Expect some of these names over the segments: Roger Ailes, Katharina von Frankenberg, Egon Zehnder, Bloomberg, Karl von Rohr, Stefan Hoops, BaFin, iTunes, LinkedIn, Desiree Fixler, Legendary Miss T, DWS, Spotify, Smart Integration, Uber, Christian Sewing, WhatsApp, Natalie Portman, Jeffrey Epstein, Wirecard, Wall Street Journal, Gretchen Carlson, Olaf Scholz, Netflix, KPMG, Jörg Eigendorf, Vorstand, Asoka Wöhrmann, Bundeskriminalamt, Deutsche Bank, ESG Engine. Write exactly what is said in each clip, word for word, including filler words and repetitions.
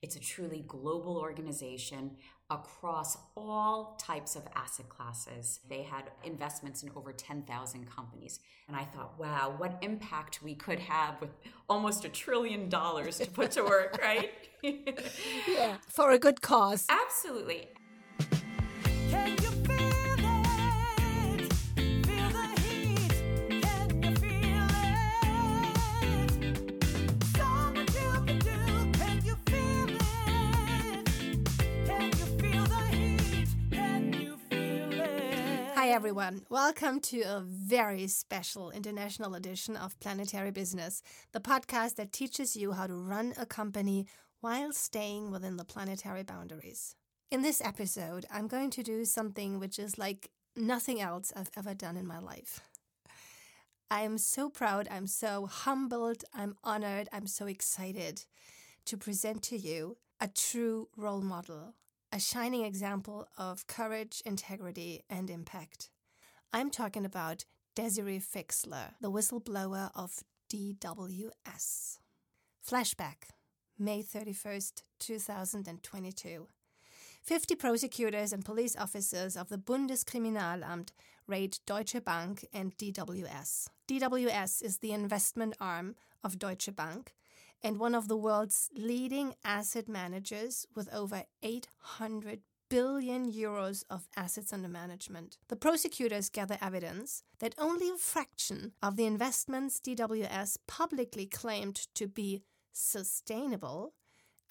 It's a truly global organization across all types of asset classes. They had investments in over ten thousand companies. And I thought, wow, what impact we could have with almost a trillion dollars to put to work, right? Yeah, for a good cause. Absolutely. Can you feel it? Feel the heat. Can you feel it? Someone you can do. Can you feel it? Can you feel the heat? Can you feel it? Hi everyone. Welcome to a very special international edition of Planetary Business, the podcast that teaches you how to run a company while staying within the planetary boundaries. In this episode, I'm going to do something which is like nothing else I've ever done in my life. I am so proud, I'm so humbled, I'm honored, I'm so excited to present to you a true role model, a shining example of courage, integrity, and impact. I'm talking about Desiree Fixler, the whistleblower of D W S. Flashback, May thirty-first, twenty twenty-two. fifty prosecutors and police officers of the Bundeskriminalamt raid Deutsche Bank and D W S. D W S is the investment arm of Deutsche Bank and one of the world's leading asset managers with over eight hundred billion euros of assets under management. The prosecutors gather evidence that only a fraction of the investments D W S publicly claimed to be sustainable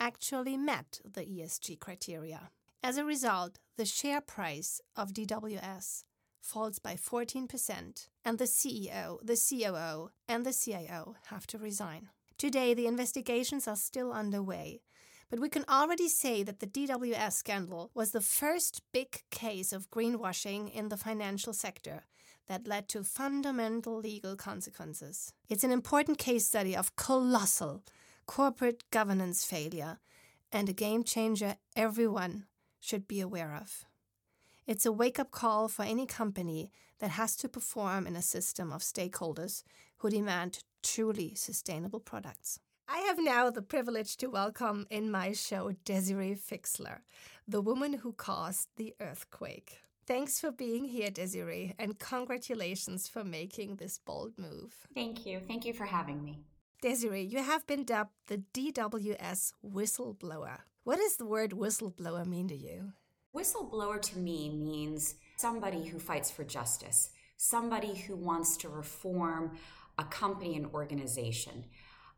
actually met the E S G criteria. As a result, the share price of D W S falls by fourteen percent, and the C E O, the C O O, and the C I O have to resign. Today, the investigations are still underway, but we can already say that the D W S scandal was the first big case of greenwashing in the financial sector that led to fundamental legal consequences. It's an important case study of colossal corporate governance failure and a game changer everyone should be aware of. It's a wake-up call for any company that has to perform in a system of stakeholders who demand truly sustainable products. I have now the privilege to welcome in my show Desiree Fixler, the woman who caused the earthquake. Thanks for being here, Desiree, and congratulations for making this bold move. Thank you. Thank you for having me. Desiree, you have been dubbed the D W S whistleblower. What does the word whistleblower mean to you? Whistleblower to me means somebody who fights for justice, somebody who wants to reform a company and organization.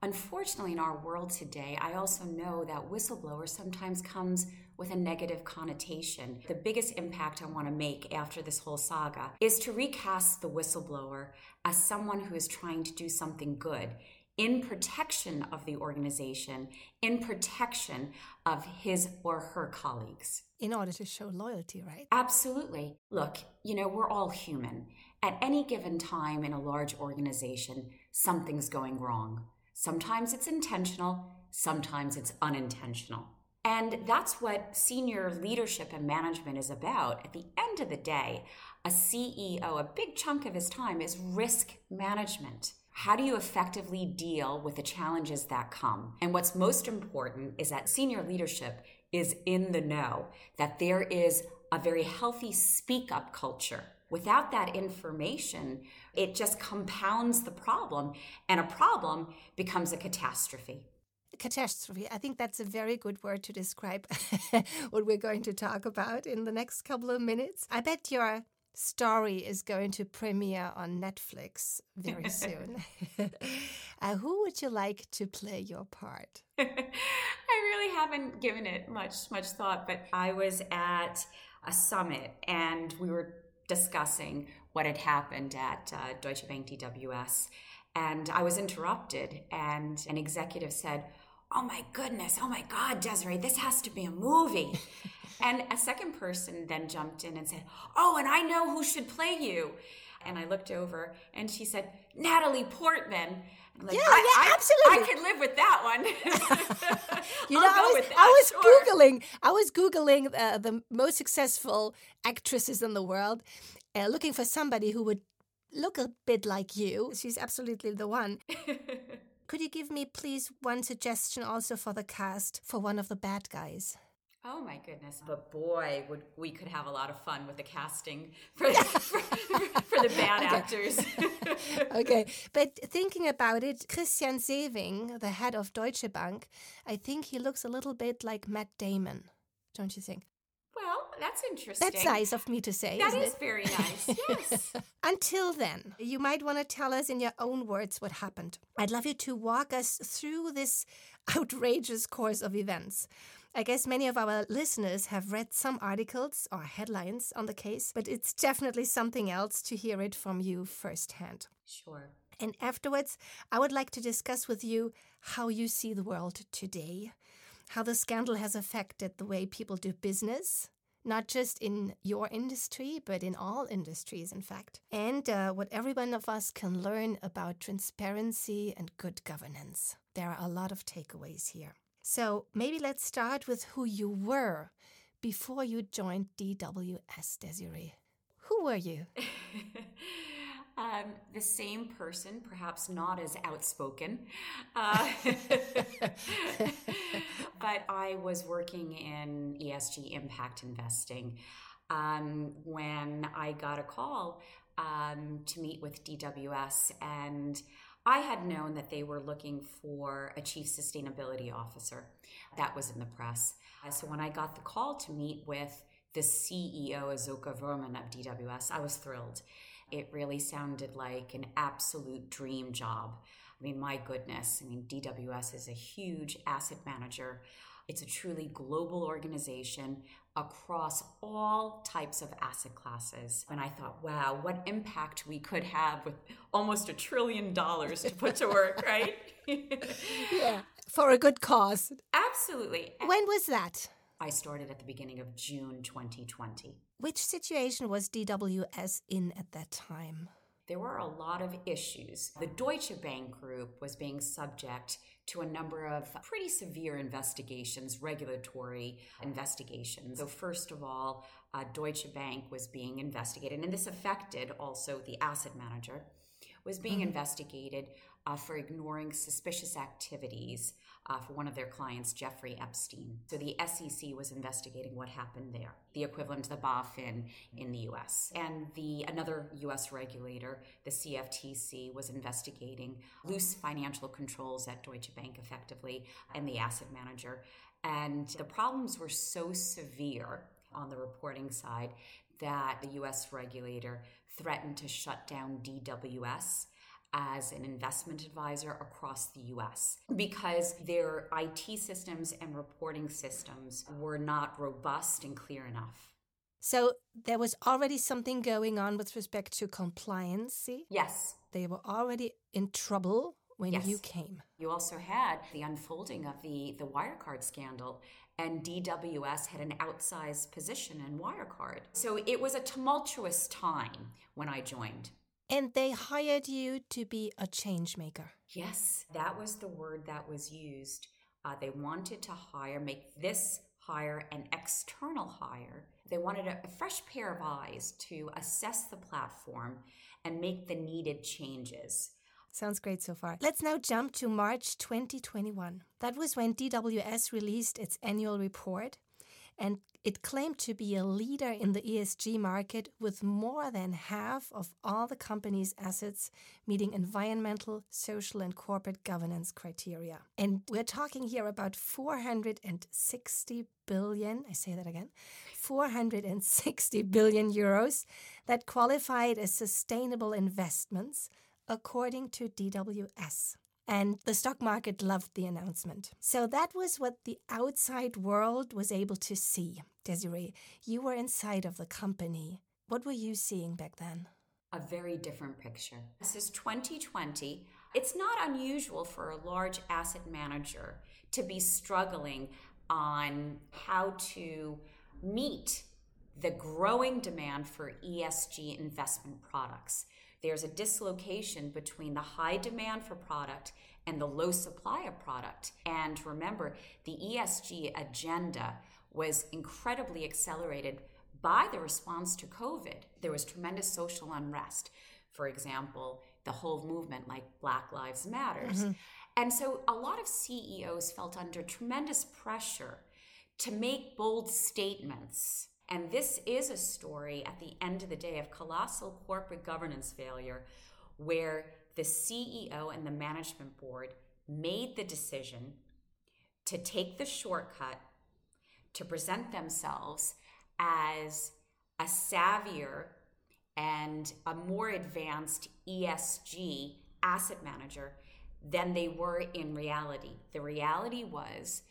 Unfortunately, in our world today, I also know that whistleblower sometimes comes with a negative connotation. The biggest impact I want to make after this whole saga is to recast the whistleblower as someone who is trying to do something good, in protection of the organization, in protection of his or her colleagues. In order to show loyalty, right? Absolutely. Look, you know, we're all human. At any given time in a large organization, something's going wrong. Sometimes it's intentional, sometimes it's unintentional. And that's what senior leadership and management is about. At the end of the day, a C E O, a big chunk of his time is risk management. How do you effectively deal with the challenges that come? And what's most important is that senior leadership is in the know, that there is a very healthy speak-up culture. Without that information, it just compounds the problem, and a problem becomes a catastrophe. Catastrophe. I think that's a very good word to describe what we're going to talk about in the next couple of minutes. I bet you're story is going to premiere on Netflix very soon. uh, who would you like to play your part? I really haven't given it much, much thought, but I was at a summit and we were discussing what had happened at uh, Deutsche Bank D W S. And I was interrupted and an executive said, "Oh my goodness, oh my God, Desiree, this has to be a movie." And a second person then jumped in and said, "Oh, and I know who should play you." And I looked over and she said, "Natalie Portman." I'm like, yeah, I, yeah, absolutely. I, I could live with that one. you I'll know, I was, that, I was sure. Googling, I was Googling uh, the most successful actresses in the world, uh, looking for somebody who would look a bit like you. She's absolutely the one. Could you give me, please, one suggestion also for the cast for one of the bad guys? Oh, my goodness. But boy, would we could have a lot of fun with the casting for, for, for the bad okay. actors. Okay. But thinking about it, Christian Sewing, the head of Deutsche Bank, I think he looks a little bit like Matt Damon, don't you think? Well, that's interesting. That's nice of me to say. That isn't is it? Very nice, yes. Until then, you might want to tell us in your own words what happened. I'd love you to walk us through this outrageous course of events. I guess many of our listeners have read some articles or headlines on the case, but it's definitely something else to hear it from you firsthand. Sure. And afterwards, I would like to discuss with you how you see the world today, how the scandal has affected the way people do business, not just in your industry, but in all industries, in fact, and uh, what every one of us can learn about transparency and good governance. There are a lot of takeaways here. So maybe let's start with who you were before you joined D W S, Desiree. Who were you? Um, the same person, perhaps not as outspoken, uh, but I was working in E S G impact investing um, when I got a call um, to meet with D W S, and I had known that they were looking for a chief sustainability officer. That was in the press. Uh, so when I got the call to meet with the C E O, Asoka Wöhrmann of D W S, I was thrilled. It really sounded like an absolute dream job. I mean, my goodness. I mean, D W S is a huge asset manager. It's a truly global organization across all types of asset classes. And I thought, wow, what impact we could have with almost a trillion dollars to put to work, right? Yeah, for a good cause. Absolutely. When was that? I started at the beginning of June twenty twenty. Which situation was D W S in at that time? There were a lot of issues. The Deutsche Bank group was being subject to a number of pretty severe investigations, regulatory investigations. So first of all, uh, Deutsche Bank was being investigated, and this affected also the asset manager, was being mm-hmm. investigated uh, for ignoring suspicious activities Uh, for one of their clients, Jeffrey Epstein. So the S E C was investigating what happened there, the equivalent to the BaFin in the U S. And the another U S regulator, the C F T C, was investigating loose financial controls at Deutsche Bank, effectively, and the asset manager. And the problems were so severe on the reporting side that the U S regulator threatened to shut down D W S as an investment advisor across the U S because their I T systems and reporting systems were not robust and clear enough. So there was already something going on with respect to compliance? Yes. They were already in trouble when yes. you came. You also had the unfolding of the, the Wirecard scandal, and D W S had an outsized position in Wirecard. So it was a tumultuous time when I joined. And they hired you to be a change maker. Yes, that was the word that was used. Uh, they wanted to hire, make this hire an external hire. They wanted a, a fresh pair of eyes to assess the platform and make the needed changes. Sounds great so far. Let's now jump to March twenty twenty-one. That was when D W S released its annual report, and it claimed to be a leader in the E S G market, with more than half of all the company's assets meeting environmental, social, and corporate governance criteria. And we're talking here about four hundred sixty billion, I say that again, four hundred sixty billion euros that qualified as sustainable investments, according to D W S. And the stock market loved the announcement. So that was what the outside world was able to see. Desiree, you were inside of the company. What were you seeing back then? A very different picture. This is twenty twenty. It's not unusual for a large asset manager to be struggling on how to meet the growing demand for E S G investment products. There's a dislocation between the high demand for product and the low supply of product. And remember, the E S G agenda was incredibly accelerated by the response to COVID. There was tremendous social unrest. For example, the whole movement like Black Lives Matters. Mm-hmm. And so a lot of C E Os felt under tremendous pressure to make bold statements. And this is a story at the end of the day of colossal corporate governance failure, where the C E O and the management board made the decision to take the shortcut, to present themselves as a savvier and a more advanced E S G asset manager than they were in reality. The reality was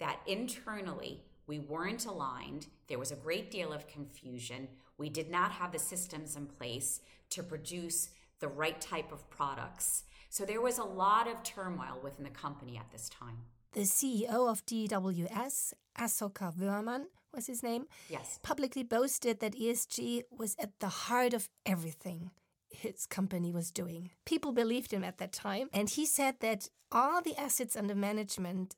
that internally we weren't aligned. There was a great deal of confusion. We did not have the systems in place to produce the right type of products. So there was a lot of turmoil within the company at this time. The C E O of D W S, Asoka Wöhrmann, was his name, yes, publicly boasted that E S G was at the heart of everything his company was doing. People believed him at that time, and he said that all the assets under management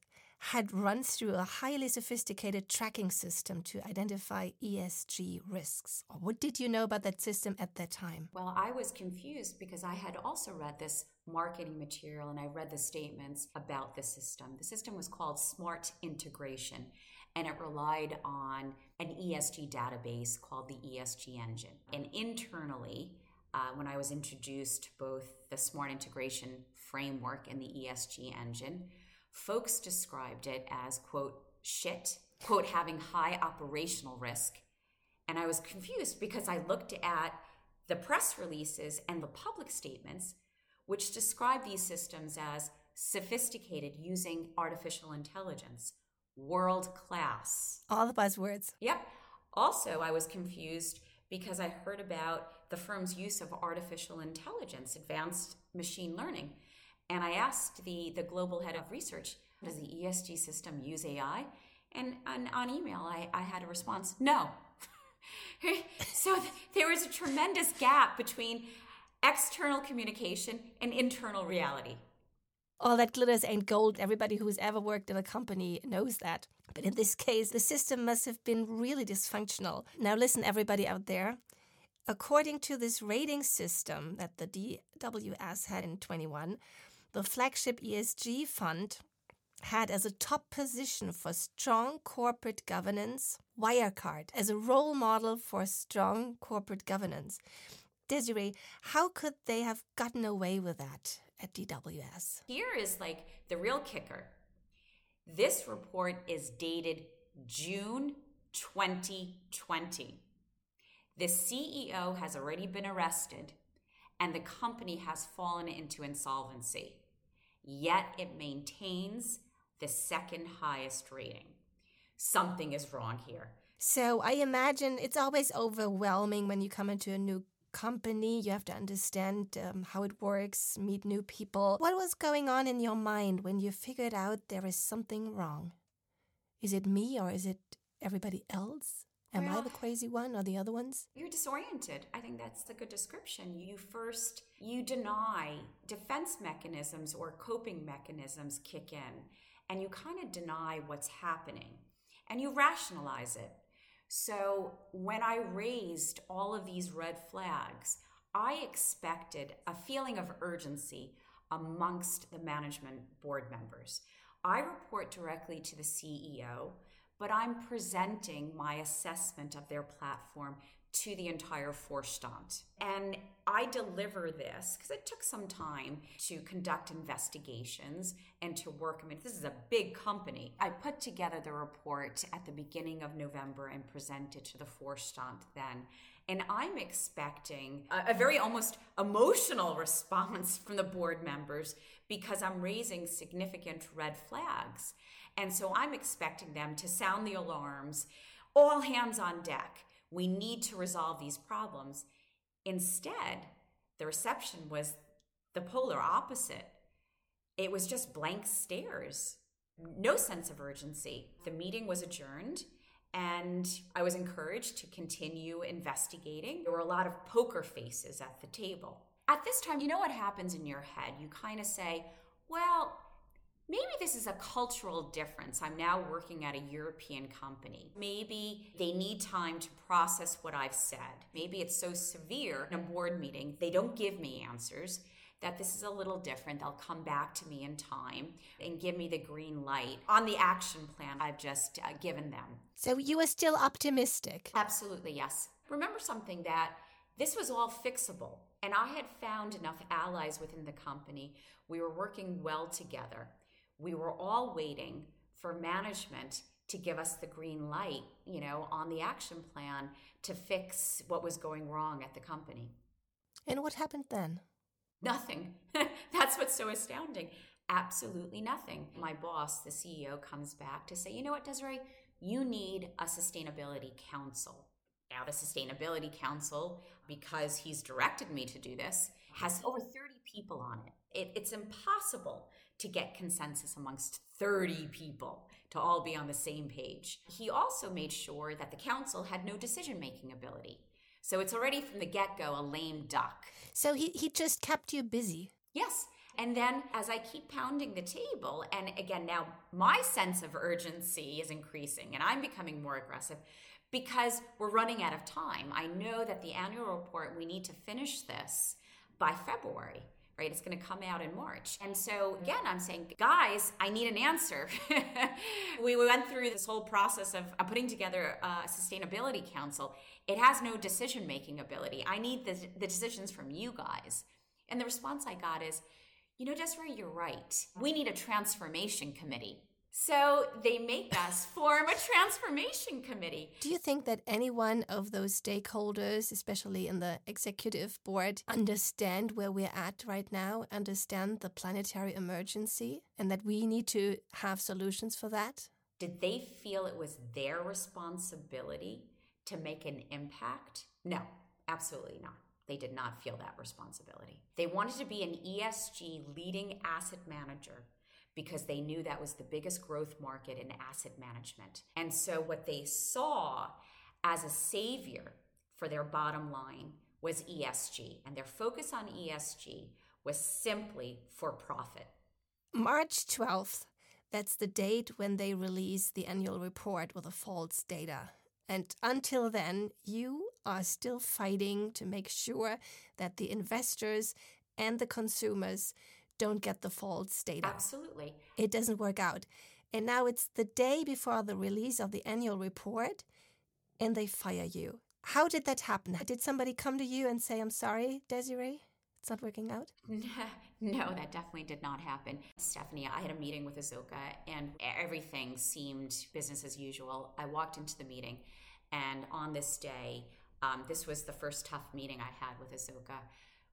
had run through a highly sophisticated tracking system to identify E S G risks. What did you know about that system at that time? Well, I was confused because I had also read this marketing material and I read the statements about the system. The system was called Smart Integration, and it relied on an E S G database called the E S G Engine. And internally, Uh, when I was introduced to both the Smart Integration framework and the E S G Engine, folks described it as, quote, shit, quote, having high operational risk. And I was confused because I looked at the press releases and the public statements, which describe these systems as sophisticated using artificial intelligence, world class. All the buzzwords. Yep. Also, I was confused because I heard about the firm's use of artificial intelligence, advanced machine learning. And I asked the, the global head of research, does the E S G system use A I? And, and on email, I, I had a response, no. So th- there was a tremendous gap between external communication and internal reality. All that glitters ain't gold. Everybody who's ever worked in a company knows that. But in this case, the system must have been really dysfunctional. Now listen, everybody out there. According to this rating system that the D W S had in twenty-one, the flagship E S G fund had as a top position for strong corporate governance Wirecard as a role model for strong corporate governance. Desiree, how could they have gotten away with that at D W S? Here is like the real kicker. This report is dated June twenty twenty. The C E O has already been arrested and the company has fallen into insolvency. Yet it maintains the second highest rating. Something is wrong here. So I imagine it's always overwhelming when you come into a new company. You have to understand um, how it works, meet new people. What was going on in your mind when you figured out there is something wrong? Is it me or is it everybody else? Am well, I the crazy one or the other ones? You're disoriented. I think that's a good description. You first, you deny defense mechanisms or coping mechanisms kick in, and you kind of deny what's happening and you rationalize it. So when I raised all of these red flags, I expected a feeling of urgency amongst the management board members. I report directly to the C E O, but I'm presenting my assessment of their platform to the entire Vorstand. And I deliver this because it took some time to conduct investigations and to work. I mean, this is a big company. I put together the report at the beginning of November and presented to the Vorstand then. And I'm expecting a, a very almost emotional response from the board members because I'm raising significant red flags. And so I'm expecting them to sound the alarms, all hands on deck. We need to resolve these problems. Instead, the reception was the polar opposite. It was just blank stares, no sense of urgency. The meeting was adjourned, and I was encouraged to continue investigating. There were a lot of poker faces at the table. At this time, you know what happens in your head? You kind of say, well, maybe this is a cultural difference. I'm now working at a European company. Maybe they need time to process what I've said. Maybe it's so severe in a board meeting, they don't give me answers. that this is a little different. They'll come back to me in time and give me the green light on the action plan I've just uh, given them. So you are still optimistic? Absolutely, yes. Remember something, that this was all fixable. And I had found enough allies within the company. We were working well together. We were all waiting for management to give us the green light, you know, on the action plan to fix what was going wrong at the company. And what happened then? Nothing. That's what's so astounding. Absolutely nothing. My boss, the C E O, comes back to say, you know what, Desiree, you need a sustainability council. Now, the Sustainability Council, because he's directed me to do this, has over thirty people on it. it. It's impossible to get consensus amongst thirty people to all be on the same page. He also made sure that the council had no decision-making ability. So it's already from the get-go a lame duck. So he, he just kept you busy. Yes. And then as I keep pounding the table, and again, now my sense of urgency is increasing and I'm becoming more aggressive, because we're running out of time. I know that the annual report, we need to finish this by February, right? It's going to come out in March. And so again, I'm saying, guys, I need an answer. We went through this whole process of putting together a sustainability council. It has no decision-making ability. I need the, the decisions from you guys. And the response I got is, you know, Desiree, you're right. We need a transformation committee. So they make us form a transformation committee. Do you think that any one of those stakeholders, especially in the executive board, understand where we're at right now, understand the planetary emergency, and that we need to have solutions for that? Did they feel it was their responsibility to make an impact? No, absolutely not. They did not feel that responsibility. They wanted to be an E S G leading asset manager, because they knew that was the biggest growth market in asset management. And so what they saw as a savior for their bottom line was E S G. And their focus on E S G was simply for profit. March twelfth, that's the date when they release the annual report with the false data. And until then, you are still fighting to make sure that the investors and the consumers don't get the false data. Absolutely. It doesn't work out. And now it's the day before the release of the annual report and they fire you. How did that happen? Did somebody come to you and say, I'm sorry, Desiree, it's not working out? No, that definitely did not happen. Stephanie, I had a meeting with Asoka and everything seemed business as usual. I walked into the meeting and on this day, um, this was the first tough meeting I had with Asoka.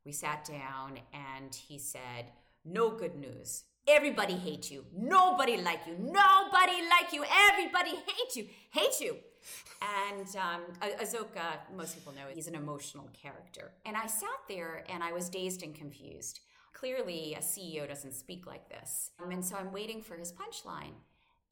We sat down and he said, no good news. Everybody hates you. Nobody like you. Nobody like you. Everybody hates you. Hate you. And um, Asoka, most people know, he's an emotional character. And I sat there and I was dazed and confused. Clearly, a C E O doesn't speak like this. Um, and so I'm waiting for his punchline.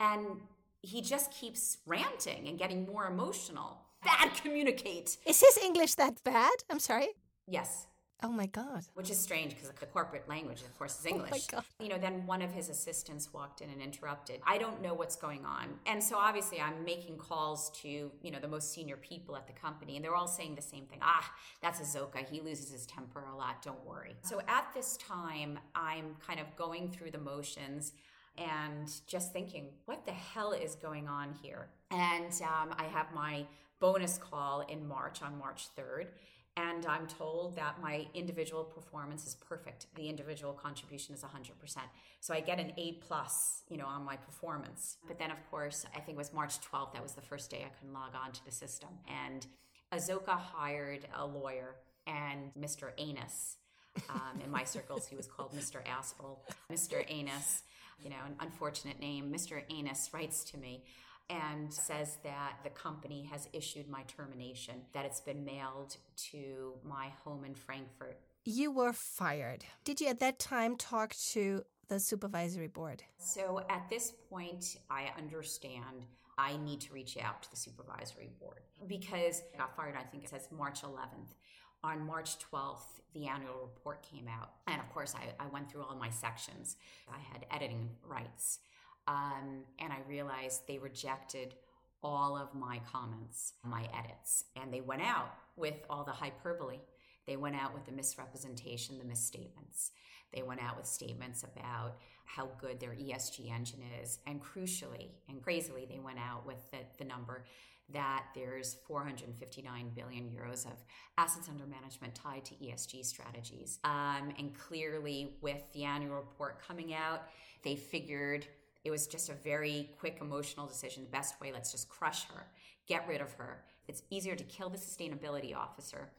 And he just keeps ranting and getting more emotional. Bad communicate. Is his English that bad? I'm sorry. Yes. Oh, my God. Which is strange because the corporate language, of course, is English. Oh, my God. You know, then one of his assistants walked in and interrupted. I don't know what's going on. And so, obviously, I'm making calls to, you know, the most senior people at the company. And they're all saying the same thing. Ah, that's Asoka. He loses his temper a lot. Don't worry. So, at this time, I'm kind of going through the motions and just thinking, what the hell is going on here? And um, I have my bonus call in March, on March third. And I'm told that my individual performance is perfect. The individual contribution is one hundred percent. So I get an A plus, you know, on my performance. But then, of course, I think it was March twelfth. That was the first day I couldn't log on to the system. And Asoka hired a lawyer and Mister Anus. Um, in my circles, he was called Mister Aspel. Mister Anus, you know, an unfortunate name. Mister Anus writes to me and says that the company has issued my termination, that it's been mailed to my home in Frankfurt. You were fired. Did you at that time talk to the supervisory board? So at this point, I understand I need to reach out to the supervisory board because I got fired, I think it says March eleventh. On March twelfth, the annual report came out. And of course, I, I went through all my sections. I had editing rights. Um, and I realized they rejected all of my comments, my edits, and they went out with all the hyperbole They went out with the misrepresentation, the misstatements. They went out with statements about how good their E S G engine is. And crucially and crazily, they went out with the, the number that there's four hundred fifty-nine billion euros of assets under management tied to E S G strategies. Um, and clearly, with the annual report coming out, they figured it was just a very quick emotional decision. The best way, let's just crush her, get rid of her. It's easier to kill the sustainability officer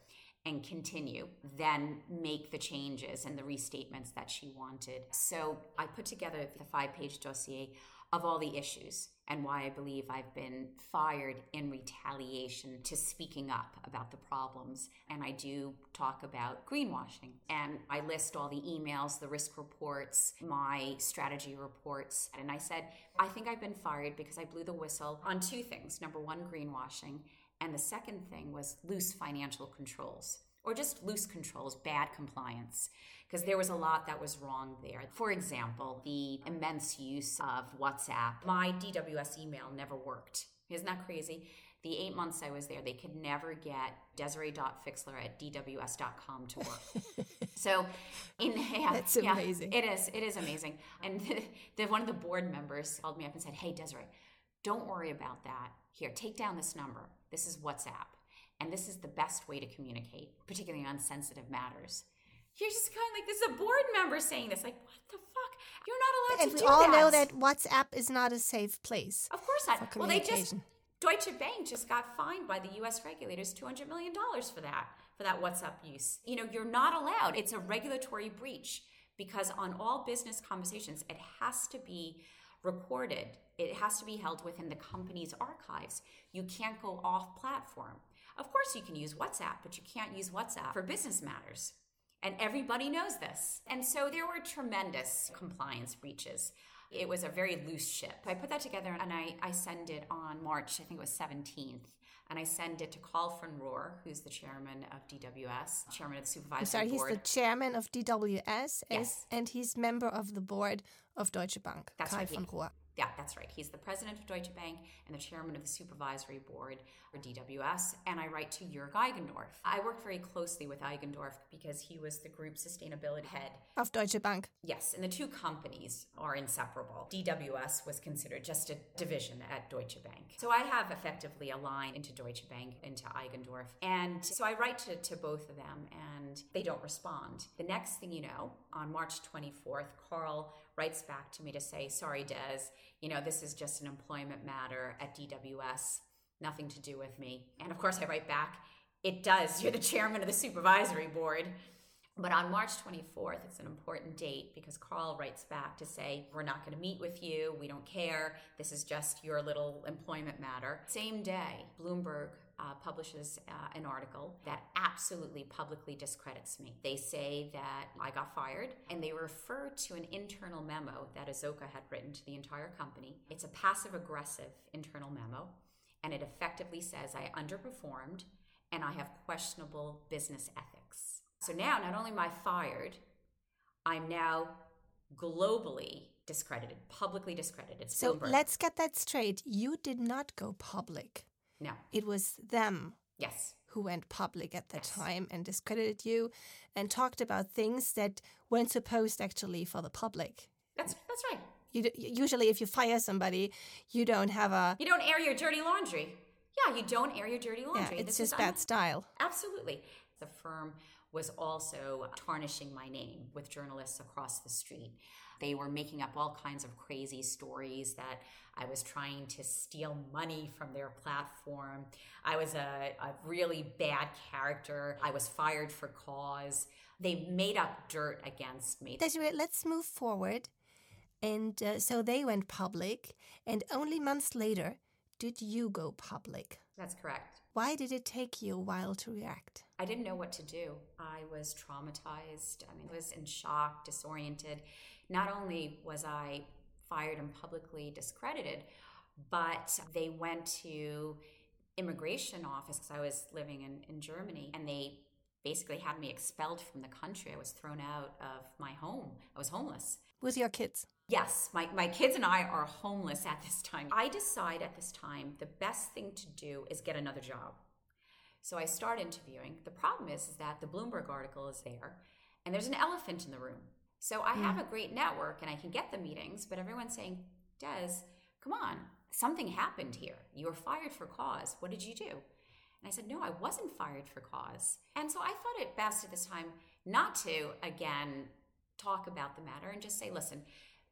and continue than make the changes and the restatements that she wanted. So I put together the five-page dossier of all the issues and why I believe I've been fired in retaliation to speaking up about the problems. And I do talk about greenwashing. And I list all the emails, the risk reports, my strategy reports. And I said, I think I've been fired because I blew the whistle on two things. Number one, greenwashing. And the second thing was loose financial controls, or just loose controls, bad compliance, because there was a lot that was wrong there. For example, the immense use of WhatsApp. My D W S email never worked. Isn't that crazy? The eight months I was there, they could never get Desiree dot Fixler at D W S dot com to work. So, in yeah, that's amazing. Yeah, it is. It is amazing. And the, the, one of the board members called me up and said, "Hey, Desiree, don't worry about that. Here, take down this number. This is WhatsApp. And this is the best way to communicate, particularly on sensitive matters." You're just kind of like, this is a board member saying this. Like, what the fuck? You're not allowed and to do that. And we all know that WhatsApp is not a safe place. Of course not. Well, they just, Deutsche Bank just got fined by the U S regulators two hundred million dollars for that, for that WhatsApp use. You know, you're not allowed. It's a regulatory breach because on all business conversations, it has to be recorded. It has to be held within the company's archives. You can't go off platform. Of course you can use WhatsApp, but you can't use WhatsApp for business matters. And everybody knows this. And so there were tremendous compliance breaches. It was a very loose ship. I put that together and I, I send it on March, I think it was seventeenth. And I send it to Karl von Rohr, who's the chairman of D W S, chairman of the supervisory I'm sorry, board. He's the chairman of D W S, yes. And he's member of the board of Deutsche Bank. That's Karl right. von Rohr. Yeah, that's right. He's the president of Deutsche Bank and the chairman of the supervisory board for D W S. And I write to Jörg Eigendorf. I worked very closely with Eigendorf because he was the group sustainability head of Deutsche Bank. Yes. And the two companies are inseparable. D W S was considered just a division at Deutsche Bank. So I have effectively a line into Deutsche Bank, into Eigendorf. And so I write to, to both of them and they don't respond. The next thing you know, on March twenty-fourth, Karl writes back to me to say, sorry, Des, you know, this is just an employment matter at D W S, nothing to do with me. And of course, I write back, it does. You're the chairman of the supervisory board. But on March twenty-fourth, it's an important date because Karl writes back to say, we're not going to meet with you. We don't care. This is just your little employment matter. Same day, Bloomberg uh, publishes uh, an article that absolutely publicly discredits me. They say that I got fired and they refer to an internal memo that Asoka had written to the entire company. It's a passive-aggressive internal memo and it effectively says I underperformed and I have questionable business ethics. So now, not only am I fired, I'm now globally discredited, publicly discredited. So let's get that straight. You did not go public. No. It was them. Yes. Who went public at the yes. time and discredited you and talked about things that weren't supposed actually for the public. That's that's right. You do, usually if you fire somebody, you don't have a... You don't air your dirty laundry. Yeah, you don't air your dirty laundry. Yeah, it's this just is bad un- style. Absolutely. The firm was also tarnishing my name with journalists across the street. They were making up all kinds of crazy stories that I was trying to steal money from their platform. I was a, a really bad character. I was fired for cause. They made up dirt against me. Desiree, let's move forward. And uh, so they went public. And only months later, did you go public? That's correct. Why did it take you a while to react? I didn't know what to do. I was traumatized. I mean, I was in shock, disoriented. Not only was I fired and publicly discredited, but they went to immigration office because I was living in, in Germany, and they basically had me expelled from the country. I was thrown out of my home. I was homeless. With your kids? Yes, my, my kids and I are homeless at this time. I decide at this time the best thing to do is get another job So I start interviewing. The problem is, is that the Bloomberg article is there and there's an elephant in the room. So I mm. have a great network and I can get the meetings, but everyone's saying, Des, come on, something happened here. You were fired for cause. What did you do? And I said, no, I wasn't fired for cause. And so I thought it best at this time not to, again, talk about the matter and just say, listen,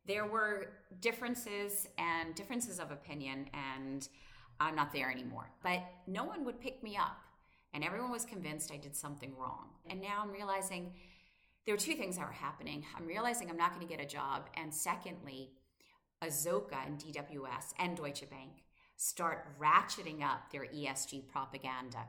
there were differences and differences of opinion and I'm not there anymore. But no one would pick me up. And everyone was convinced I did something wrong. And now I'm realizing there were two things that were happening. I'm realizing I'm not going to get a job. And secondly, Asoka and D W S and Deutsche Bank start ratcheting up their E S G propaganda.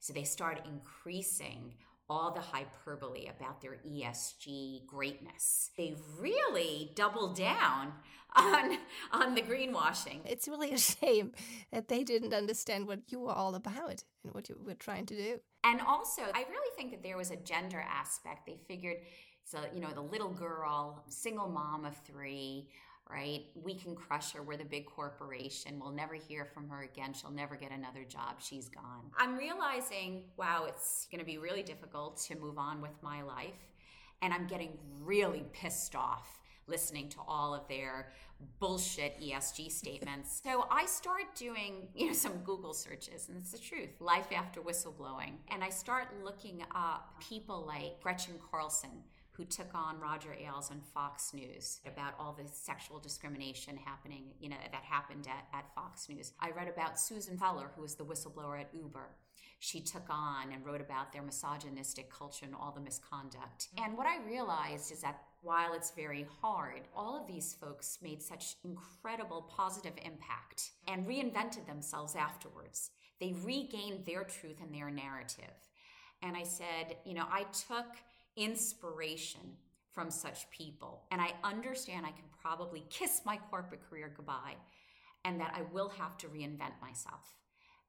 So they start increasing all the hyperbole about their E S G greatness. They really double down on, on the greenwashing. It's really a shame that they didn't understand what you were all about and what you were trying to do. And also, I really think that there was a gender aspect. They figured, so, you know, the little girl, single mom of three, right? We can crush her. We're the big corporation. We'll never hear from her again. She'll never get another job. She's gone. I'm realizing, wow, it's going to be really difficult to move on with my life. And I'm getting really pissed off listening to all of their bullshit E S G statements. So I start doing, you know, some Google searches, and it's the truth, life after whistleblowing. And I start looking up people like Gretchen Carlson, who took on Roger Ailes on Fox News about all the sexual discrimination happening, you know, that happened at, at Fox News. I read about Susan Fowler, who was the whistleblower at Uber. She took on and wrote about their misogynistic culture and all the misconduct. And what I realized is that while it's very hard, all of these folks made such incredible positive impact and reinvented themselves afterwards. They regained their truth and their narrative. And I said, you know, I took inspiration from such people. And I understand I can probably kiss my corporate career goodbye and that I will have to reinvent myself.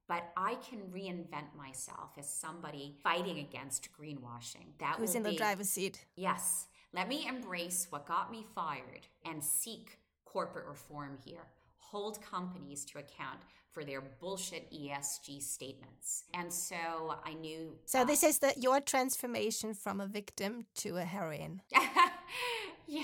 But I can reinvent myself as somebody fighting against greenwashing. That Who's in the be, driver's seat. Yes. Let me embrace what got me fired and seek corporate reform here. Hold companies to account for their bullshit E S G statements. And so I knew... So uh, this is the, your transformation from a victim to a heroine. Yeah,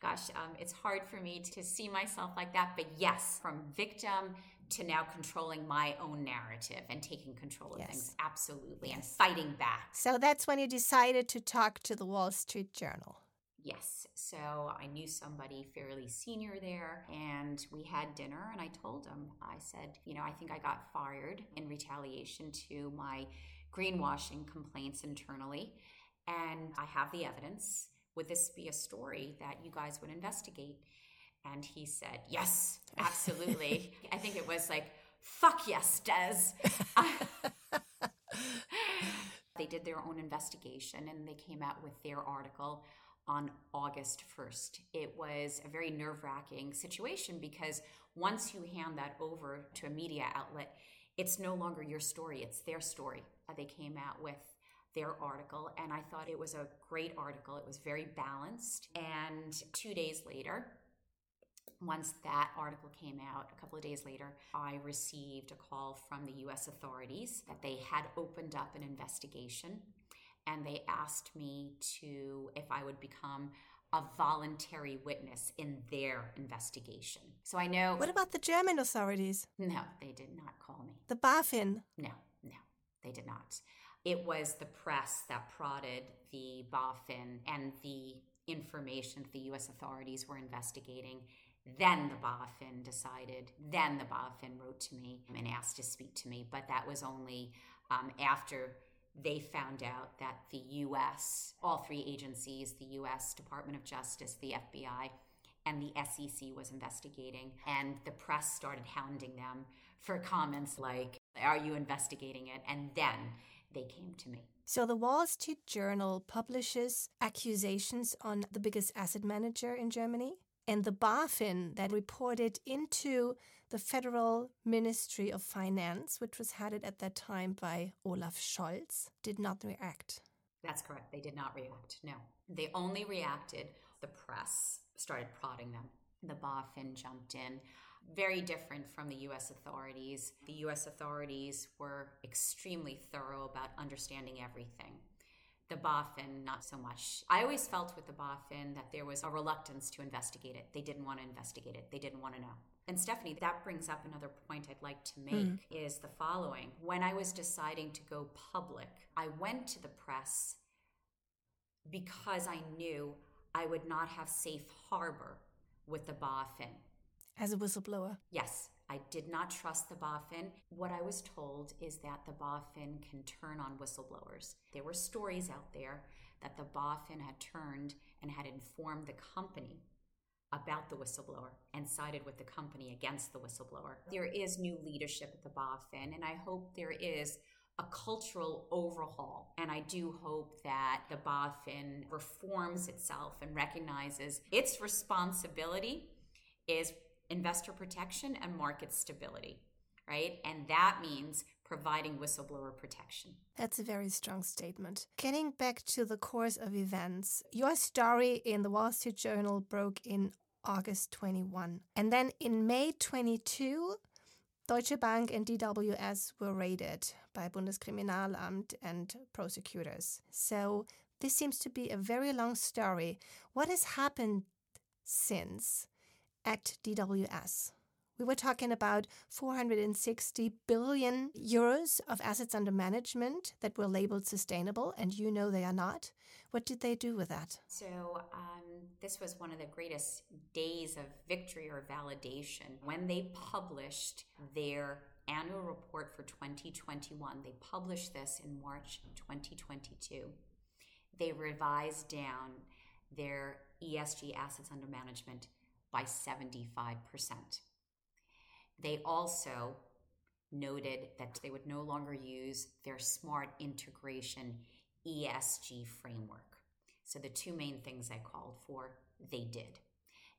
gosh, um, it's hard for me to see myself like that. But yes, from victim to now controlling my own narrative and taking control of yes. things. Absolutely. Yes. And fighting back. So that's when you decided to talk to the Wall Street Journal. Yes. So I knew somebody fairly senior there and we had dinner and I told him, I said, you know, I think I got fired in retaliation to my greenwashing complaints internally. And I have the evidence. Would this be a story that you guys would investigate? And he said, yes, absolutely. I think it was like, fuck yes, Des. They did their own investigation and they came out with their article on August first. It was a very nerve-wracking situation because once you hand that over to a media outlet, it's no longer your story, it's their story. They came out with their article and I thought it was a great article. It was very balanced. And two days later, once that article came out, a couple of days later, I received a call from the U S authorities that they had opened up an investigation. And they asked me to, if I would become a voluntary witness in their investigation. So I know... What about the German authorities? No, they did not call me. The BaFin? No, no, they did not. It was the press that prodded the BaFin and the information that the U S authorities were investigating. Then the BaFin decided, then the BaFin wrote to me and asked to speak to me. But that was only um, after... They found out that the U S, all three agencies, the U S Department of Justice, the F B I, and the S E C was investigating. And the press started hounding them for comments like, are you investigating it? And then they came to me. So the Wall Street Journal publishes accusations on the biggest asset manager in Germany and the BaFin that reported into the Federal Ministry of Finance, which was headed at that time by Olaf Scholz, did not react. That's correct. They did not react, no. They only reacted. The press started prodding them. The BaFin jumped in. very different from the U S authorities. The U S authorities were extremely thorough about understanding everything. The BaFin, not so much. I always felt with the BaFin that there was a reluctance to investigate it. They didn't want to investigate it. They didn't want to know. And Stephanie, that brings up another point I'd like to make mm. is the following. When I was deciding to go public, I went to the press because I knew I would not have safe harbor with the BaFin. As a whistleblower? Yes. I did not trust the BaFin. What I was told is that the BaFin can turn on whistleblowers. There were stories out there that the BaFin had turned and had informed the company about the whistleblower and sided with the company against the whistleblower. There is new leadership at the BaFin, and I hope there is a cultural overhaul. And I do hope that the BaFin reforms itself and recognizes its responsibility is investor protection and market stability, right? And that means providing whistleblower protection. That's a very strong statement. Getting back to the course of events, your story in the Wall Street Journal broke in August twenty-first. And then in May twenty-two, Deutsche Bank and D W S were raided by Bundeskriminalamt and prosecutors. So this seems to be a very long story. What has happened since? At D W S. We were talking about four hundred sixty billion euros of assets under management that were labeled sustainable, and you know they are not. What did they do with that? So um, this was one of the greatest days of victory or validation. When they published their annual report for twenty twenty-one, they published this in March twenty twenty-two. They revised down their E S G assets under management by seventy-five percent. They also noted that they would no longer use their Smart Integration E S G framework. So the two main things I called for, they did.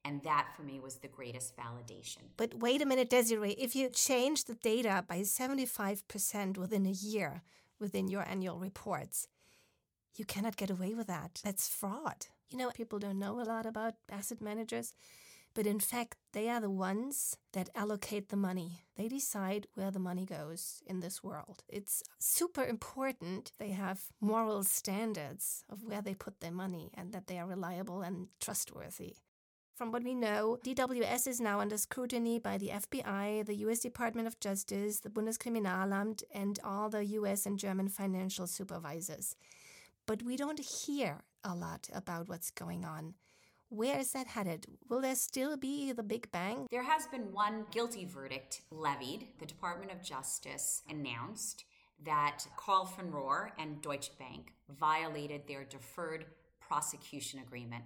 And that for me was the greatest validation. But wait a minute, Desiree, if you change the data by seventy-five percent within a year, within your annual reports, you cannot get away with that. That's fraud. You know, people don't know a lot about asset managers, but in fact, they are the ones that allocate the money. They decide where the money goes in this world. It's super important. They have moral standards of where they put their money and that they are reliable and trustworthy. From what we know, D W S is now under scrutiny by the F B I, the U S Department of Justice, the Bundeskriminalamt, and all the U S and German financial supervisors. But we don't hear a lot about what's going on. Where is that headed? Will there still be the big bang? There has been one guilty verdict levied. The Department of Justice announced that Karl von Rohr and Deutsche Bank violated their deferred prosecution agreement.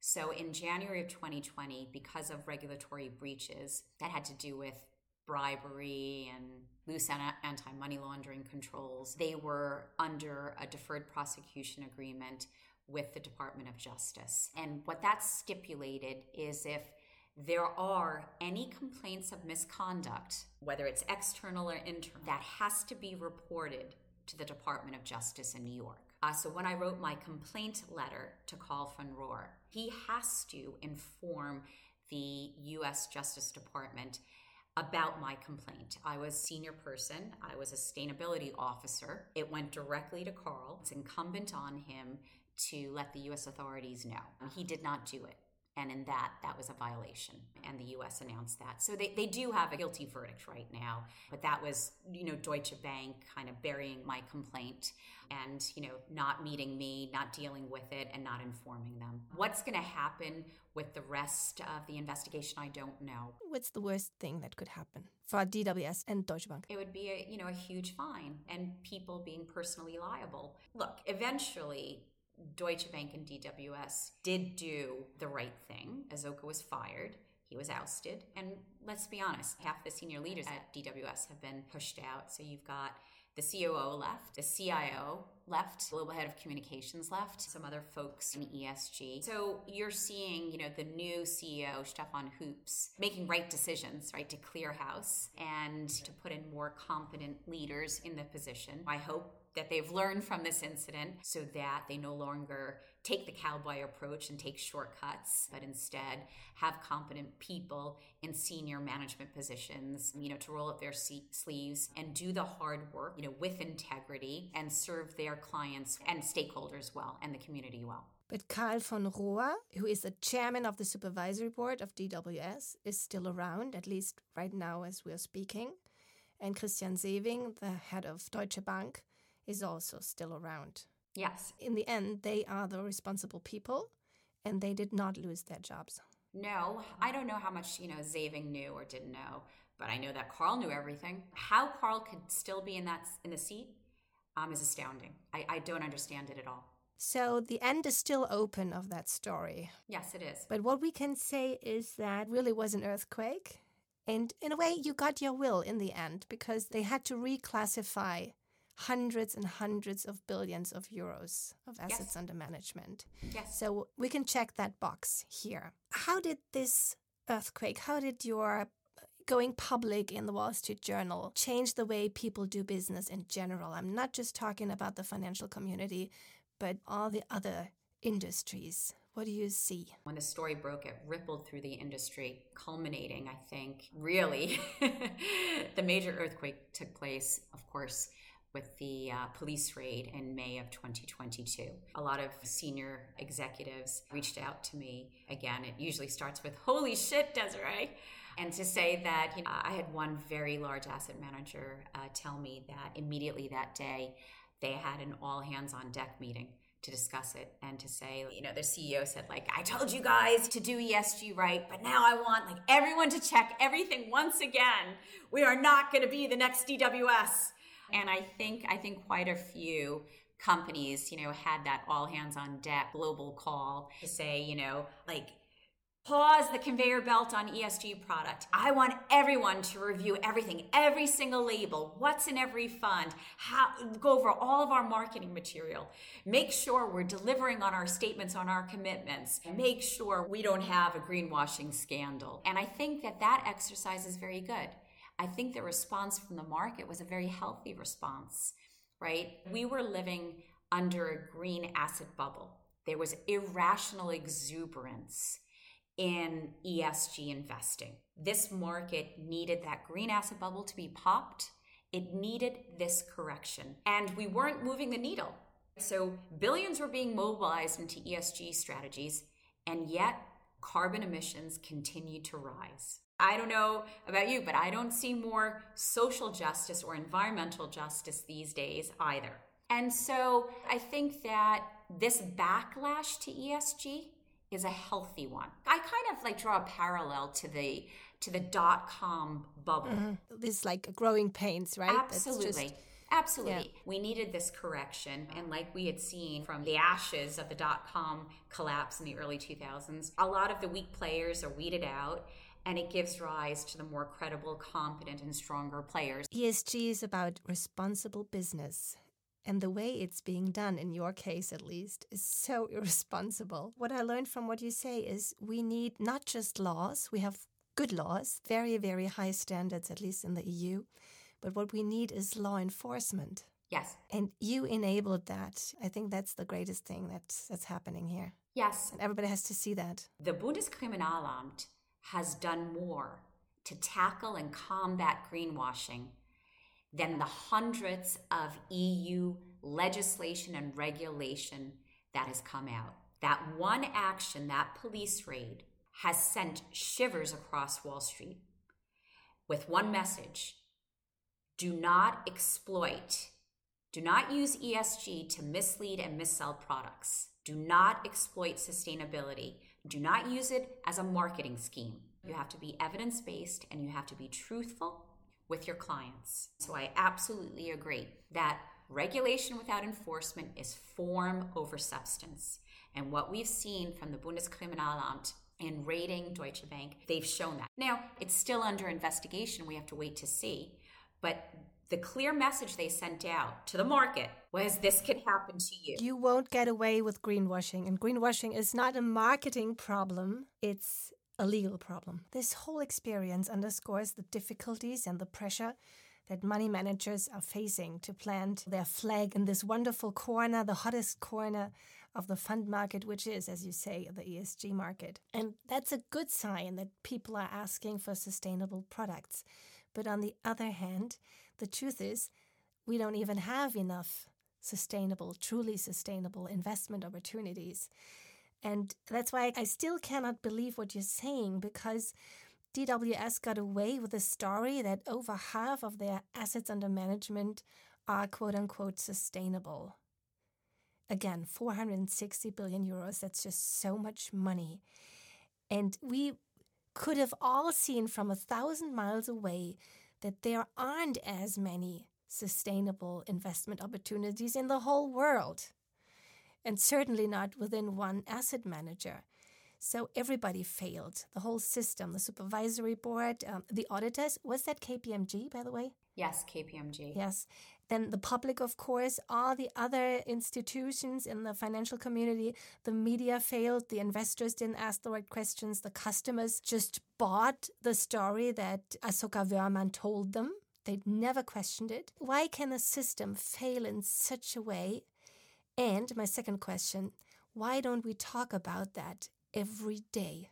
So in January of twenty twenty, because of regulatory breaches that had to do with bribery and loose anti-money laundering controls, they were under a deferred prosecution agreement with the Department of Justice. And what that stipulated is if there are any complaints of misconduct, whether it's external or internal, that has to be reported to the Department of Justice in New York. Uh, so when I wrote my complaint letter to Karl von Rohr, he has to inform the U S Justice Department about my complaint. I was senior person. I was a sustainability officer. It went directly to Karl. It's incumbent on him to let the U S authorities know. He did not do it. And in that, that was a violation. And the U S announced that. So they, they do have a guilty verdict right now. But that was, you know, Deutsche Bank kind of burying my complaint and, you know, not meeting me, not dealing with it, and not informing them. What's going to happen with the rest of the investigation, I don't know. What's the worst thing that could happen for D W S and Deutsche Bank? It would be, a, you know, a huge fine and people being personally liable. Look, eventually, Deutsche Bank and D W S did do the right thing. Asoka was fired. He was ousted. And let's be honest, half the senior leaders at D W S have been pushed out. So you've got the C O O left, the C I O left, global head of communications left, some other folks in E S G. So you're seeing, you know, the new C E O, Stefan Hoops, making right decisions, right, to clear house and to put in more competent leaders in the position. I hope that they've learned from this incident so that they no longer take the cowboy approach and take shortcuts, but instead have competent people in senior management positions, you know, to roll up their sleeves and do the hard work, you know, with integrity and serve their clients and stakeholders well and the community well. But Karl von Rohr, who is the chairman of the supervisory board of D W S, is still around, at least right now as we're speaking. And Christian Sewing, the head of Deutsche Bank, is also still around. Yes. In the end, they are the responsible people, and they did not lose their jobs. No, I don't know how much, you know, Sewing knew or didn't know, but I know that Karl knew everything. How Karl could still be in that in the seat um, is astounding. I, I don't understand it at all. So the end is still open of that story. Yes, it is. But what we can say is that really was an earthquake. And in a way, you got your will in the end, because they had to reclassify hundreds and hundreds of billions of euros of assets yes. under management. Yes. So we can check that box here. How did this earthquake, how did your going public in the Wall Street Journal change the way people do business in general? I'm not just talking about the financial community, but all the other industries. What do you see? When the story broke, it rippled through the industry, culminating, I think, really, the major earthquake took place, of course, with the uh, police raid in May of twenty twenty-two. A lot of senior executives reached out to me. Again, it usually starts with, holy shit, Desiree. And to say that, you know, I had one very large asset manager uh, tell me that immediately that day, they had an all-hands-on-deck meeting to discuss it and to say, you know, their C E O said, like, I told you guys to do E S G right, but now I want, like, everyone to check everything once again. We are not going to be the next D W S. And I think, I think quite a few companies, you know, had that all-hands-on-deck global call to say, you know, like, pause the conveyor belt on E S G product. I want everyone to review everything, every single label, what's in every fund, how, go over all of our marketing material, make sure we're delivering on our statements, on our commitments, make sure we don't have a greenwashing scandal. And I think that that exercise is very good. I think the response from the market was a very healthy response, right? We were living under a green asset bubble. There was irrational exuberance in E S G investing. This market needed that green asset bubble to be popped. It needed this correction. And we weren't moving the needle. So billions were being mobilized into E S G strategies, and yet carbon emissions continued to rise. I don't know about you, but I don't see more social justice or environmental justice these days either. And so I think that this backlash to E S G is a healthy one. I kind of like draw a parallel to the to the dot-com bubble. Mm-hmm. This like growing pains, right? Absolutely. Just, Absolutely. Yeah. We needed this correction. And like we had seen from the ashes of the dot-com collapse in the early two thousands, a lot of the weak players are weeded out, and it gives rise to the more credible, competent, and stronger players. E S G is about responsible business. And the way it's being done, in your case at least, is so irresponsible. What I learned from what you say is we need not just laws. We have good laws, very, very high standards, at least in the E U. But what we need is law enforcement. Yes. And you enabled that. I think that's the greatest thing that's, that's happening here. Yes. And everybody has to see that. The Bundeskriminalamt has done more to tackle and combat greenwashing than the hundreds of E U legislation and regulation that has come out. That one action, that police raid, has sent shivers across Wall Street with one message: do not exploit, do not use E S G to mislead and missell products. Do not exploit sustainability. Do not use it as a marketing scheme. You have to be evidence-based and you have to be truthful with your clients. So I absolutely agree that regulation without enforcement is form over substance. And what we've seen from the Bundeskriminalamt in raiding Deutsche Bank, they've shown that. Now, it's still under investigation. We have to wait to see. But the clear message they sent out to the market was this could happen to you. You won't get away with greenwashing. And greenwashing is not a marketing problem. It's a legal problem. This whole experience underscores the difficulties and the pressure that money managers are facing to plant their flag in this wonderful corner, the hottest corner of the fund market, which is, as you say, the E S G market. And that's a good sign that people are asking for sustainable products. But on the other hand, the truth is we don't even have enough sustainable, truly sustainable investment opportunities. And that's why I still cannot believe what you're saying, because D W S got away with a story that over half of their assets under management are quote-unquote sustainable. Again, four hundred sixty billion euros, that's just so much money. And we could have all seen from a thousand miles away that there aren't as many sustainable investment opportunities in the whole world. And certainly not within one asset manager. So everybody failed, the whole system, the supervisory board, um, the auditors. Was that K P M G, by the way? Yes, K P M G. Yes. Then the public, of course, all the other institutions in the financial community, the media failed, the investors didn't ask the right questions, the customers just bought the story that Asoka Wöhrmann told them. They never questioned it. Why can a system fail in such a way? And my second question, why don't we talk about that every day?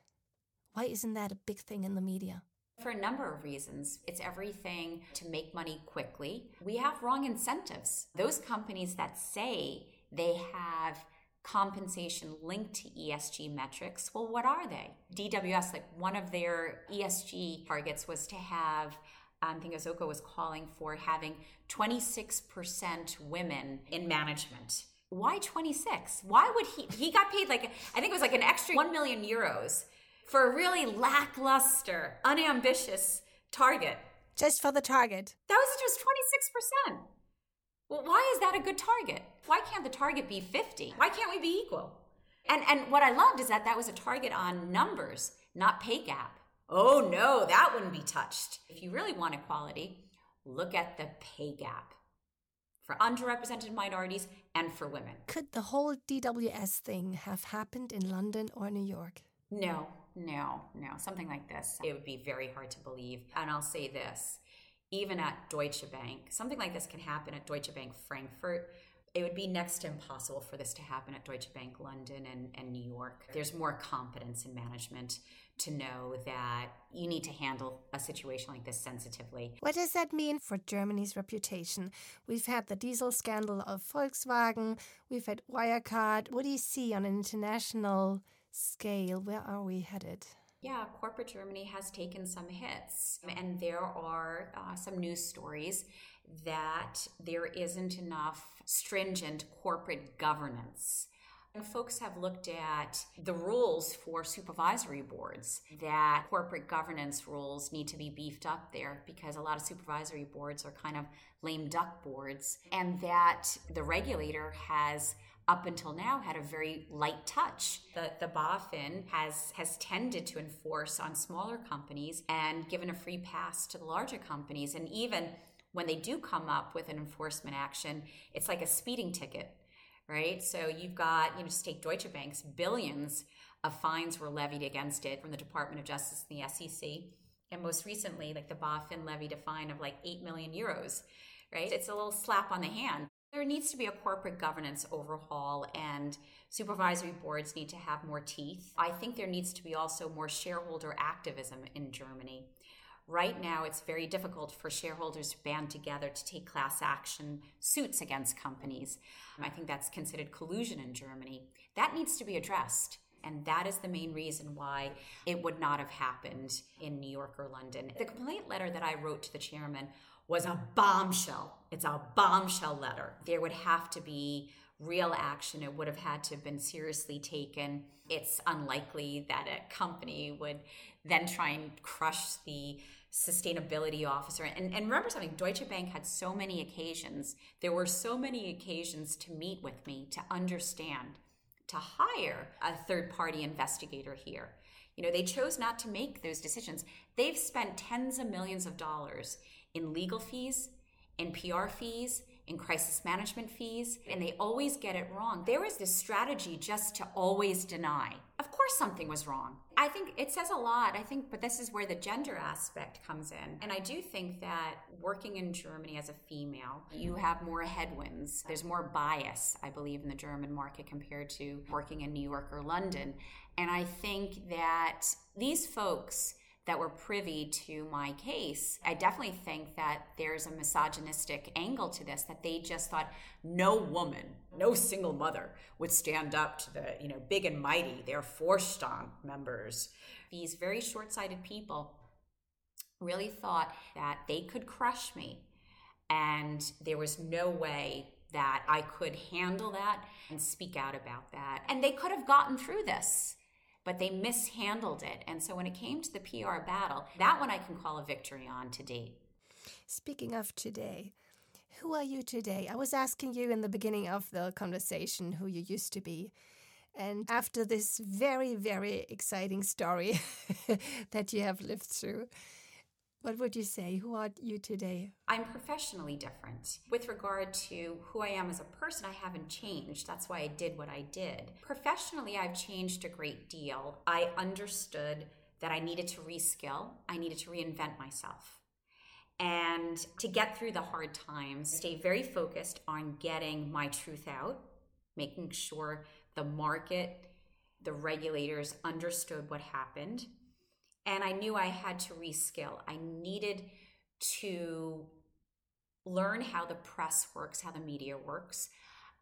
Why isn't that a big thing in the media? For a number of reasons. It's everything to make money quickly. We have wrong incentives. Those companies that say they have compensation linked to E S G metrics, well, what are they? D W S, like one of their E S G targets was to have I think Asoka was calling for having twenty-six percent women in management. Why twenty-six? Why would he, he got paid like, I think it was like an extra one million euros for a really lackluster, unambitious target. Just for the target. That was just twenty-six percent. Well, why is that a good target? Why can't the target be fifty? Why can't we be equal? And and what I loved is that that was a target on numbers, not pay gap. Oh no, that wouldn't be touched. If you really want equality, look at the pay gap for underrepresented minorities and for women. Could the whole D W S thing have happened in London or New York? No, no, no. Something like this, it would be very hard to believe. And I'll say this, even at Deutsche Bank, something like this can happen at Deutsche Bank Frankfurt. It would be next to impossible for this to happen at Deutsche Bank London and, and New York. There's more competence in management to know that you need to handle a situation like this sensitively. What does that mean for Germany's reputation? We've had the diesel scandal of Volkswagen. We've had Wirecard. What do you see on an international scale? Where are we headed? Yeah, corporate Germany has taken some hits, and there are uh, some news stories that there isn't enough stringent corporate governance. And folks have looked at the rules for supervisory boards, that corporate governance rules need to be beefed up there because a lot of supervisory boards are kind of lame duck boards, and that the regulator has up until now had a very light touch. The, the BaFin has, has tended to enforce on smaller companies and given a free pass to the larger companies. And even when they do come up with an enforcement action, it's like a speeding ticket, right? So you've got, you know, just take Deutsche Bank's, billions of fines were levied against it from the Department of Justice and the S E C. And most recently, like the BaFin levied a fine of like eight million euros, right? It's a little slap on the hand. There needs to be a corporate governance overhaul, and supervisory boards need to have more teeth. I think there needs to be also more shareholder activism in Germany. Right now, it's very difficult for shareholders to band together to take class action suits against companies. I think that's considered collusion in Germany. That needs to be addressed. And that is the main reason why it would not have happened in New York or London. The complaint letter that I wrote to the chairman was a bombshell. It's a bombshell letter. There would have to be real action. It would have had to have been seriously taken. It's unlikely that a company would then try and crush the sustainability officer. And, and remember something, Deutsche Bank had so many occasions. There were so many occasions to meet with me, to understand, to hire a third-party investigator here. You know, they chose not to make those decisions. They've spent tens of millions of dollars in legal fees, in P R fees, in crisis management fees, and they always get it wrong. There is this strategy just to always deny. of course something was wrong. I think it says a lot, I think, but this is where the gender aspect comes in. And I do think that working in Germany as a female, you have more headwinds. There's more bias, I believe, in the German market compared to working in New York or London. And I think that these folks that were privy to my case, I definitely think that there's a misogynistic angle to this, that they just thought no woman, no single mother would stand up to the, you know, big and mighty, their Vorstand members. These very short-sighted people really thought that they could crush me, and there was no way that I could handle that and speak out about that. And they could have gotten through this, but they mishandled it. And so when it came to the P R battle, that one I can call a victory on to date. Speaking of today, who are you today? I was asking you in the beginning of the conversation who you used to be. And after this very, very exciting story that you have lived through, what would you say? Who are you today? I'm professionally different. With regard to who I am as a person, I haven't changed. That's why I did what I did. Professionally, I've changed a great deal. I understood that I needed to reskill. I needed to reinvent myself. And to get through the hard times, stay very focused on getting my truth out, making sure the market, the regulators understood what happened. And I knew I had to reskill. I needed to learn how the press works, how the media works.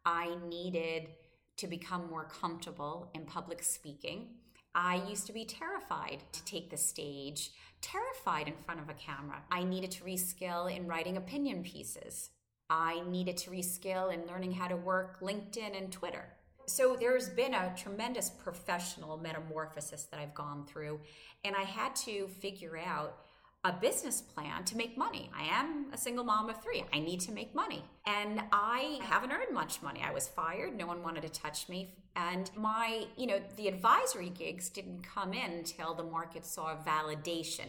I needed to become more comfortable in public speaking. I used to be terrified to take the stage, terrified in front of a camera. I needed to reskill in writing opinion pieces. I needed to reskill in learning how to work LinkedIn and Twitter. So there's been a tremendous professional metamorphosis that I've gone through, and I had to figure out a business plan to make money. I am a single mom of three. I need to make money, and I haven't earned much money. I was fired. No one wanted to touch me, and my, you know, the advisory gigs didn't come in until the market saw validation.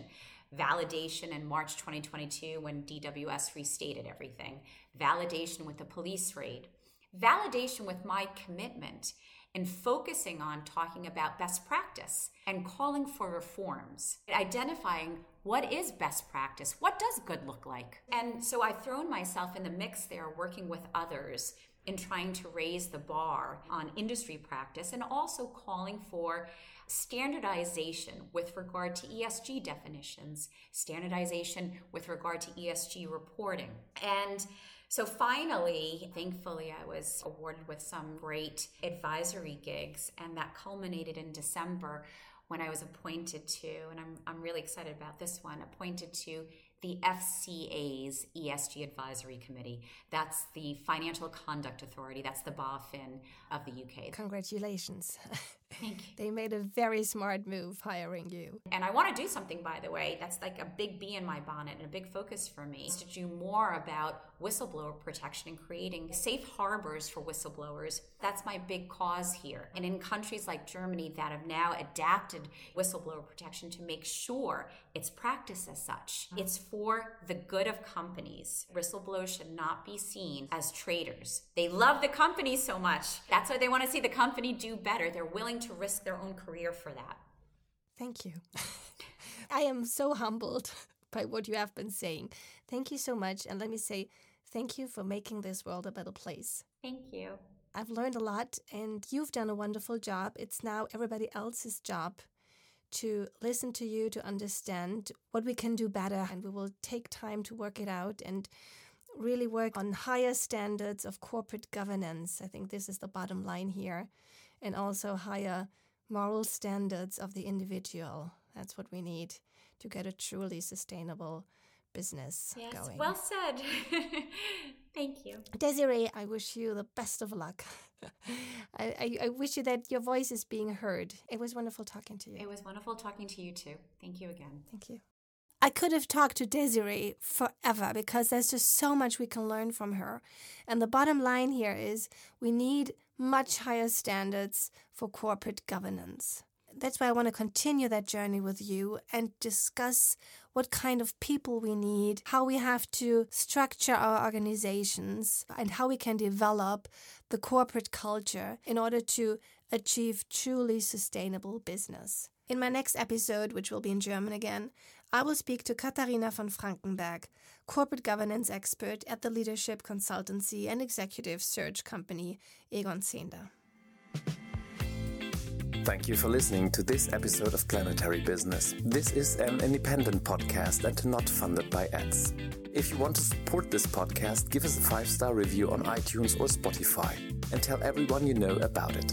Validation in March twenty twenty-two when D W S restated everything. Validation with the police raid. Validation with my commitment in focusing on talking about best practice and calling for reforms, identifying what is best practice, what does good look like. And so I've thrown myself in the mix there, working with others in trying to raise the bar on industry practice and also calling for standardization with regard to E S G definitions, standardization with regard to E S G reporting. And so finally, thankfully, I was awarded with some great advisory gigs, and that culminated in December when I was appointed to, and I'm I'm really excited about this one, appointed to the F C A's E S G Advisory Committee. That's the Financial Conduct Authority. That's the BaFin of the U K. Congratulations. Thank you. They made a very smart move hiring you. And I want to do something, by the way, that's like a big bee in my bonnet and a big focus for me, is to do more about whistleblower protection and creating safe harbors for whistleblowers. That's my big cause here. And in countries like Germany that have now adapted whistleblower protection to make sure it's practiced as such. It's for the good of companies. Whistleblowers should not be seen as traitors. They love the company so much. That's why they want to see the company do better. They're willing to risk their own career for that. Thank you. I am so humbled by what you have been saying. Thank you so much. And let me say thank you for making this world a better place. Thank you. I've learned a lot, and you've done a wonderful job. It's now everybody else's job to listen to you, to understand what we can do better. And we will take time to work it out and really work on higher standards of corporate governance. I think this is the bottom line here. And also higher moral standards of the individual. That's what we need to get a truly sustainable business yes, going. Yes, well said. Thank you. Desiree, I wish you the best of luck. I, I, I wish you that your voice is being heard. It was wonderful talking to you. It was wonderful talking to you too. Thank you again. Thank you. I could have talked to Desiree forever because there's just so much we can learn from her. And the bottom line here is we need much higher standards for corporate governance. That's why I want to continue that journey with you and discuss what kind of people we need, how we have to structure our organizations, and how we can develop the corporate culture in order to achieve truly sustainable business. In my next episode, which will be in German again, I will speak to Katharina von Frankenberg, corporate governance expert at the leadership consultancy and executive search company Egon Zehnder. Thank you for listening to this episode of Planetary Business. This is an independent podcast and not funded by ads. If you want to support this podcast, give us a five-star review on iTunes or Spotify and tell everyone you know about it.